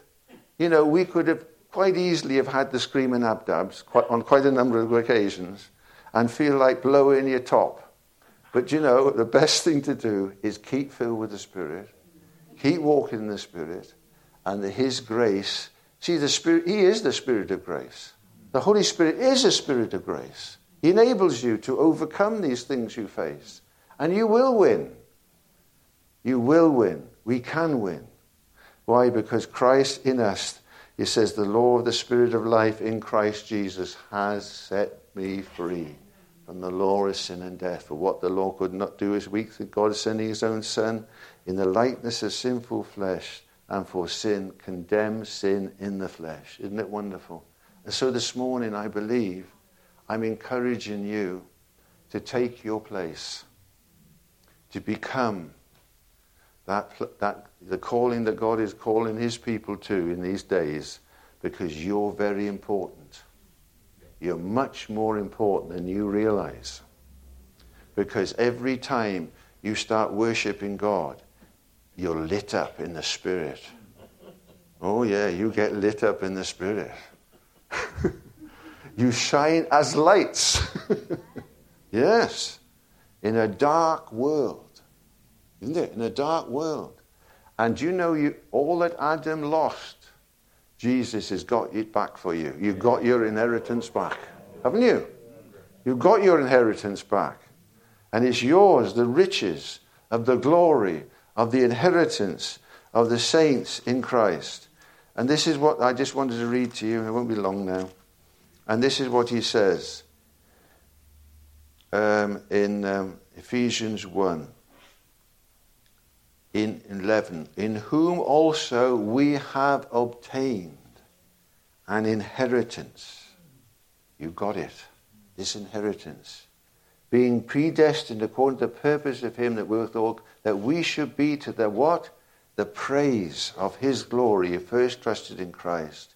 You know, we could have quite easily have had the screaming abdabs on quite a number of occasions, and feel like blowing your top. But you know, the best thing to do is keep filled with the Spirit, keep walking in the Spirit, and His grace. See, the Spirit, He is the Spirit of grace. The Holy Spirit is a Spirit of grace. He enables you to overcome these things you face. And you will win. You will win. We can win. Why? Because Christ in us, it says, the law of the Spirit of life in Christ Jesus has set me free from the law of sin and death. For what the law could not do is weak, that God sending his own Son in the likeness of sinful flesh, and for sin, condemns sin in the flesh. Isn't it wonderful? And so this morning, I believe, I'm encouraging you to take your place, to become the calling that God is calling his people to in these days, because you're very important. You're much more important than you realize. Because every time you start worshipping God, you're lit up in the Spirit. Oh yeah, you get lit up in the Spirit. You shine as lights. Yes. In a dark world, isn't it? In a dark world. And you know, all that Adam lost, Jesus has got it back for you. You've got your inheritance back, haven't you? You've got your inheritance back. And it's yours, the riches of the glory of the inheritance of the saints in Christ. And this is what I just wanted to read to you. It won't be long now. And this is what he says. In Ephesians 1, in 11, in whom also we have obtained an inheritance. You got it, this inheritance. Being predestined according to the purpose of him that worketh all, that we should be to the what? The praise of his glory. You first trusted in Christ.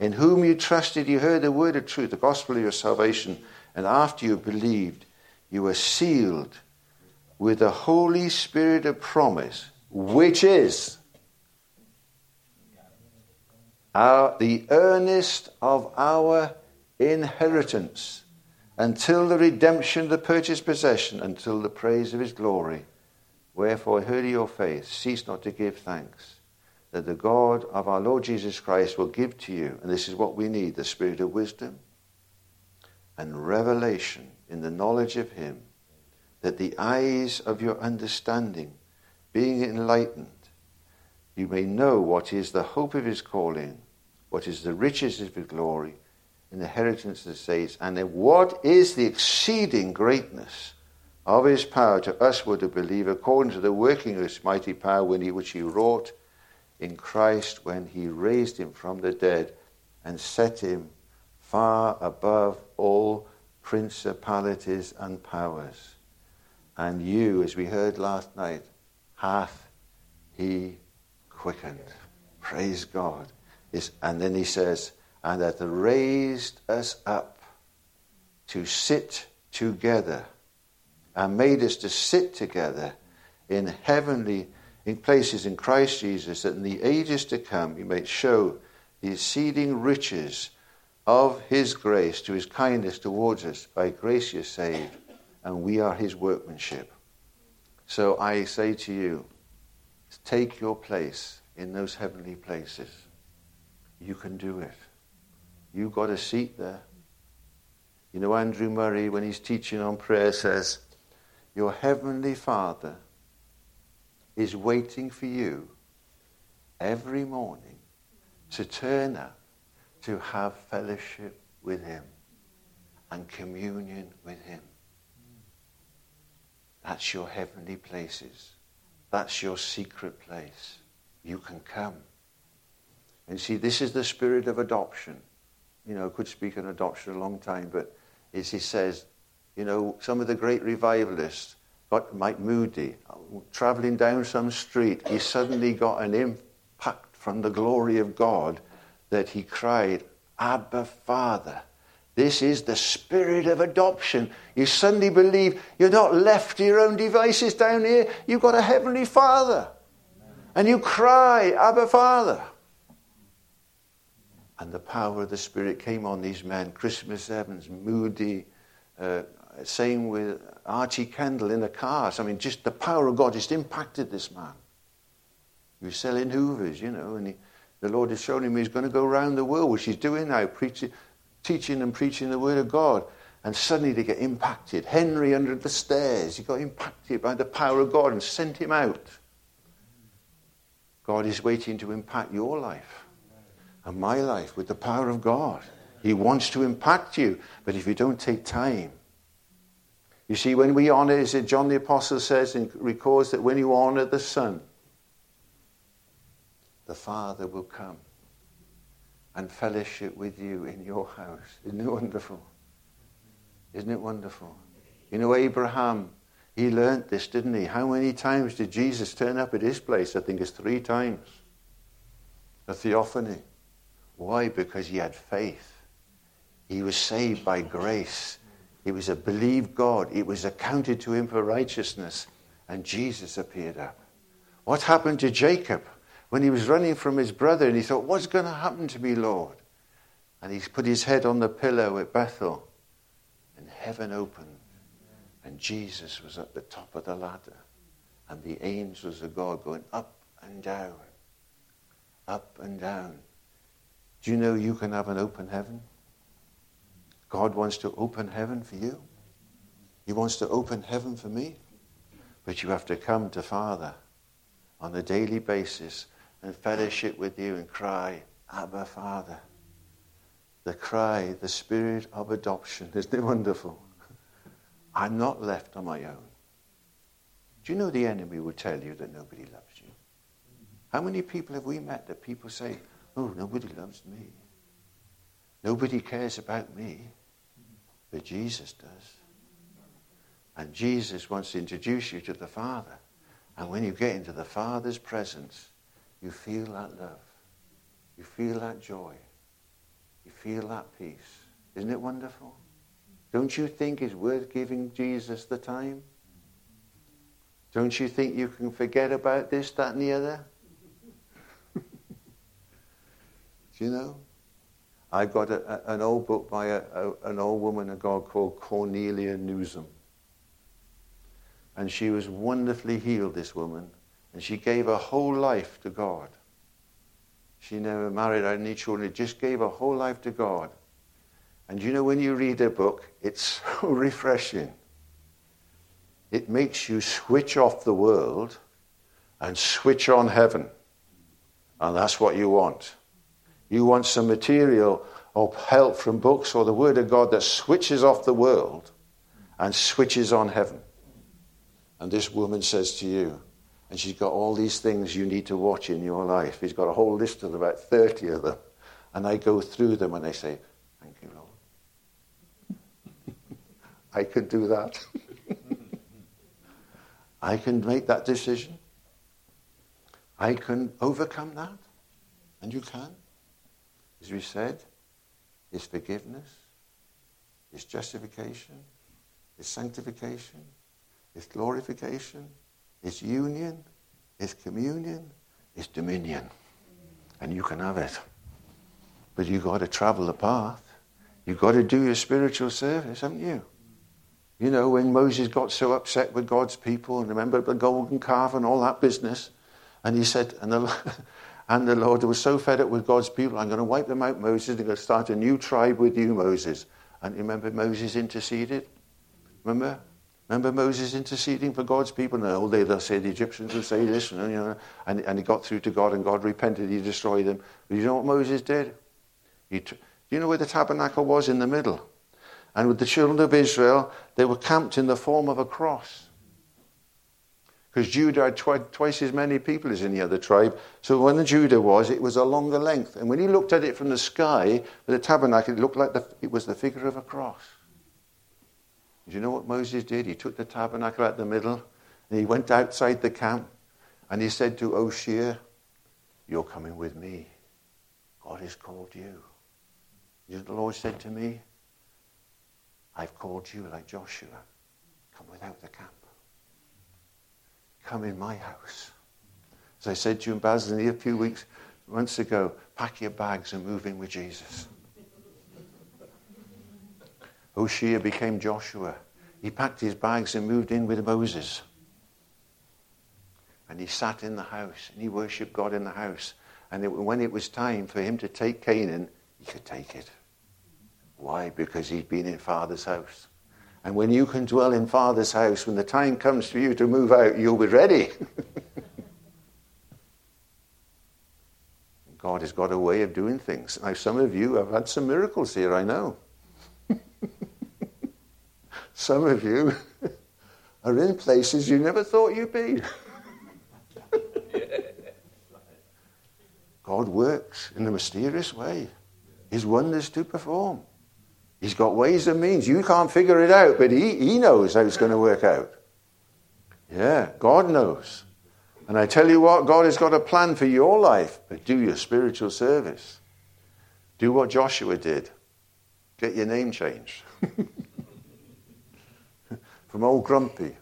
In whom you trusted, you heard the word of truth, the gospel of your salvation. And after you believed, you were sealed with the Holy Spirit of promise, which is the earnest of our inheritance until the redemption of the purchased possession, until the praise of his glory. Wherefore, heard your faith, cease not to give thanks, that the God of our Lord Jesus Christ will give to you, and this is what we need, the spirit of wisdom and revelation in the knowledge of him, that the eyes of your understanding, being enlightened, you may know what is the hope of his calling, what is the riches of his glory, in the inheritance of the saints, and then what is the exceeding greatness of his power to us who believe, according to the working of his mighty power, which he wrought in Christ when he raised him from the dead and set him far above all principalities and powers. And you, as we heard last night, hath he quickened. Praise God. And then he says, and hath raised us up to sit together, and made us to sit together in heavenly places in Christ Jesus, that in the ages to come he may show the exceeding riches of his grace to his kindness towards us. By grace you're saved, and we are his workmanship. So I say to you, take your place in those heavenly places. You can do it. You got a seat there. You know, Andrew Murray, when he's teaching on prayer, says, your heavenly Father is waiting for you every morning to turn up to have fellowship with him and communion with him. That's your heavenly places. That's your secret place. You can come. And see, this is the spirit of adoption. You know, I could speak on adoption a long time, but as he says, you know, some of the great revivalists, got Mike Moody, travelling down some street, he suddenly got an impact from the glory of God that he cried, Abba, Father. This is the spirit of adoption. You suddenly believe you're not left to your own devices down here. You've got a heavenly Father. And you cry, Abba, Father. And the power of the Spirit came on these men. Christmas Evans, Moody, same with Archie Kendall in the cars. I mean, just the power of God just impacted this man. He was selling Hoovers, you know, and the Lord has shown him he's going to go around the world, which he's doing now, teaching and preaching the Word of God. And suddenly they get impacted. Henry under the stairs, he got impacted by the power of God and sent him out. God is waiting to impact your life and my life with the power of God. He wants to impact you, but if you don't take time. You see, when we honor, is it John the Apostle says and records that when you honor the Son, the Father will come and fellowship with you in your house. Isn't it wonderful? Isn't it wonderful? You know, Abraham, he learnt this, didn't he? How many times did Jesus turn up at his place? I think it's 3 times. A theophany. Why? Because he had faith. He was saved by grace. He was a believed God. It was accounted to him for righteousness. And Jesus appeared up. What happened to Jacob when he was running from his brother and he thought, what's going to happen to me, Lord? And he put his head on the pillow at Bethel and heaven opened and Jesus was at the top of the ladder and the angels of God going up and down. Do you know you can have an open heaven? God wants to open heaven for you. He wants to open heaven for me. But you have to come to Father on a daily basis and fellowship with you and cry, Abba, Father. The cry, the spirit of adoption. Isn't it wonderful? I'm not left on my own. Do you know the enemy will tell you that nobody loves you? How many people have we met that people say, oh, nobody loves me. Nobody cares about me. But Jesus does. And Jesus wants to introduce you to the Father. And when you get into the Father's presence, you feel that love. You feel that joy. You feel that peace. Isn't it wonderful? Don't you think it's worth giving Jesus the time? Don't you think you can forget about this, that, and the other? Do you know? I got an old book by an old woman, a girl called Cornelia Newsom. And she was wonderfully healed, this woman. And she gave her whole life to God. She never married, had any children, just gave her whole life to God. And you know, when you read her book, it's so refreshing. It makes you switch off the world and switch on heaven. And that's what you want. You want some material or help from books or the Word of God that switches off the world and switches on heaven. And this woman says to you, and she's got all these things you need to watch in your life. She's got a whole list of about 30 of them. And I go through them and I say, thank you, Lord. I can do that. I can make that decision. I can overcome that. And you can. As we said, it's forgiveness, it's justification, it's sanctification, it's glorification, it's union, it's communion, it's dominion. And you can have it. But you've got to travel the path. You've got to do your spiritual service, haven't you? You know, when Moses got so upset with God's people, and remember the golden calf and all that business, and he said, and the Lord was so fed up with God's people, I'm going to wipe them out, Moses, and I'm going to start a new tribe with you, Moses. And remember Moses interceded? Remember Moses interceding for God's people? And all day they'll say the Egyptians will say this, and you know, and he got through to God, and God repented, he destroyed them. But you know what Moses did? Do you know where the tabernacle was? In the middle. And with the children of Israel, they were camped in the form of a cross. Because Judah had twice as many people as any other tribe. So when the Judah was, it was a longer length. And when he looked at it from the sky, with the tabernacle, it looked like it was the figure of a cross. Do you know what Moses did? He took the tabernacle out the middle, and he went outside the camp, and he said to Oshir, you're coming with me. God has called you. You know, the Lord said to me, I've called you like Joshua. Come without the camp. Come in my house. As I said to you in Basildon a few months ago, pack your bags and move in with Jesus. Hoshea became Joshua. He packed his bags and moved in with Moses. And he sat in the house and he worshipped God in the house. And when it was time for him to take Canaan, he could take it. Why? Because he'd been in Father's house. And when you can dwell in Father's house, when the time comes for you to move out, you'll be ready. God has got a way of doing things. Now, some of you have had some miracles here, I know. Some of you are in places you never thought you'd be. God works in a mysterious way. His wonders to perform. He's got ways and means. You can't figure it out, but he knows how it's going to work out. Yeah, God knows. And I tell you what, God has got a plan for your life, but do your spiritual service. Do what Joshua did. Get your name changed. From old Grumpy.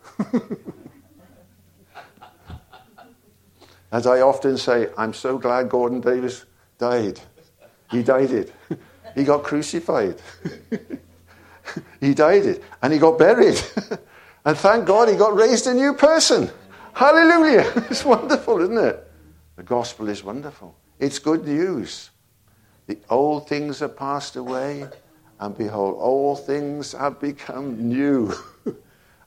As I often say, I'm so glad Gordon Davis died. He died it. He got crucified. He died it. And he got buried. And thank God he got raised a new person. Hallelujah. It's wonderful, isn't it? The gospel is wonderful. It's good news. The old things are passed away, and behold, all things have become new.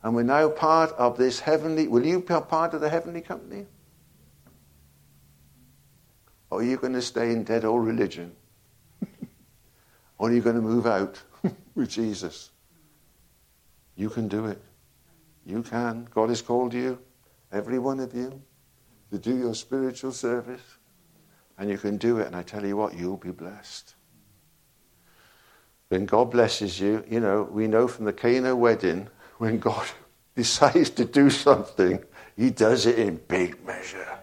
And we're now part of this heavenly... Will you be part of the heavenly company? Or are you going to stay in dead old religion? Or are you going to move out with Jesus? You can do it. You can. God has called you, every one of you, to do your spiritual service. And you can do it. And I tell you what, you'll be blessed. When God blesses you, you know, we know from the Cana wedding, when God decides to do something, he does it in big measure.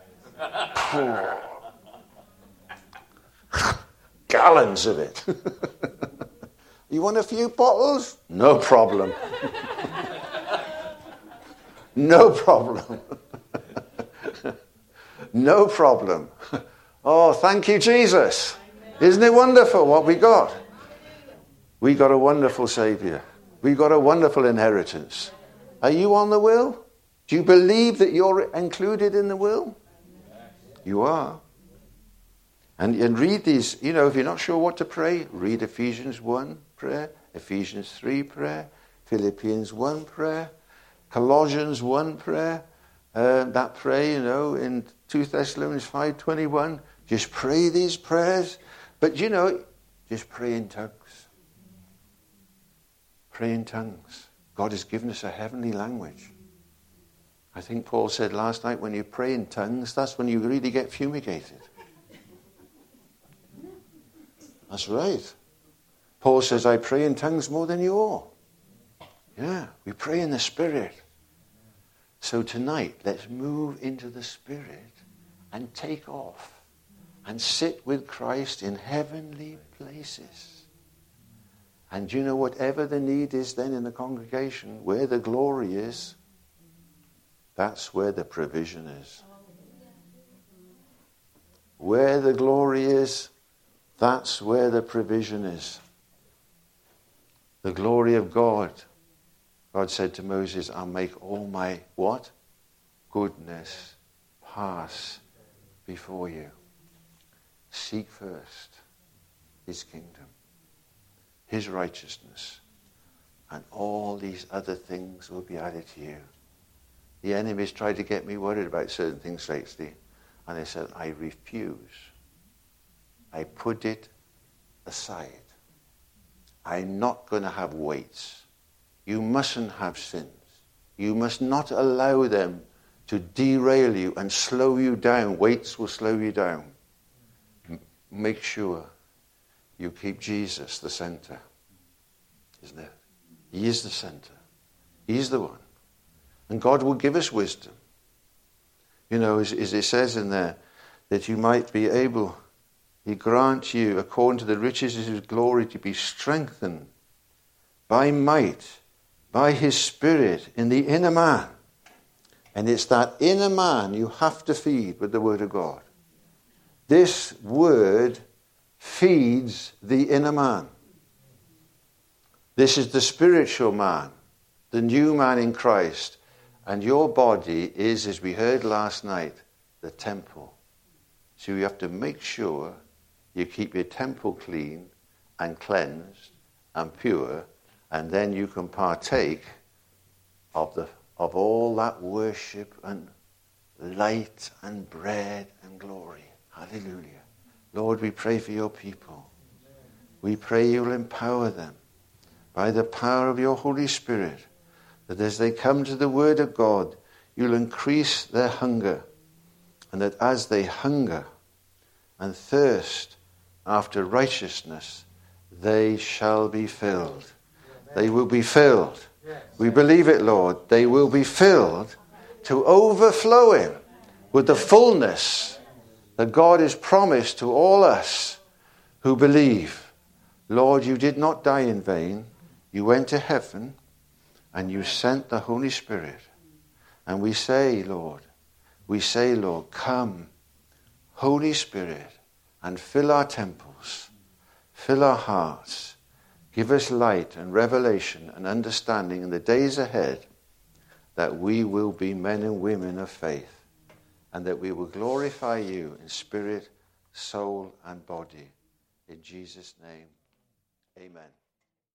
Gallons of it. You want a few bottles? No problem. No problem. No problem. Oh, thank you, Jesus. Amen. Isn't it wonderful what we got? We got a wonderful Saviour. We got a wonderful inheritance. Are you on the will? Do you believe that you're included in the will? You are. And read these, you know, if you're not sure what to pray, read Ephesians 1 prayer, Ephesians 3 prayer, Philippians 1 prayer, Colossians 1 prayer, that prayer, you know, in 2 Thessalonians 5:21. Just pray these prayers. But, you know, just pray in tongues. Pray in tongues. God has given us a heavenly language. I think Paul said last night, when you pray in tongues, that's when you really get fumigated. That's right. Paul says, I pray in tongues more than you all. Yeah, we pray in the Spirit. So tonight, let's move into the Spirit and take off and sit with Christ in heavenly places. And you know, whatever the need is then in the congregation, where the glory is, that's where the provision is. Where the glory is, that's where the provision is. The glory of God. God said to Moses, I'll make all my, what? Goodness pass before you. Seek first his kingdom, his righteousness, and all these other things will be added to you. The enemies tried to get me worried about certain things lately, and they said, I refuse. I put it aside. I'm not going to have weights. You mustn't have sins. You must not allow them to derail you and slow you down. Weights will slow you down. Make sure you keep Jesus the center, isn't it? He is the center. He's the one. And God will give us wisdom. You know, as it says in there, that you might be able, he grants you, according to the riches of his glory, to be strengthened by might, by his Spirit, in the inner man. And it's that inner man you have to feed with the Word of God. This word feeds the inner man. This is the spiritual man, the new man in Christ. And your body is, as we heard last night, the temple. So you have to make sure you keep your temple clean and cleansed and pure, and then you can partake of all that worship and light and bread and glory. Hallelujah. Lord, we pray for your people. We pray you'll empower them by the power of your Holy Spirit, that as they come to the Word of God, you'll increase their hunger, and that as they hunger and thirst after righteousness, they shall be filled. They will be filled. We believe it, Lord. They will be filled to overflowing with the fullness that God has promised to all us who believe. Lord, you did not die in vain. You went to heaven and you sent the Holy Spirit. And we say, Lord, come, Holy Spirit, and fill our temples, fill our hearts, give us light and revelation and understanding in the days ahead, that we will be men and women of faith, and that we will glorify you in spirit, soul, and body. In Jesus' name, amen.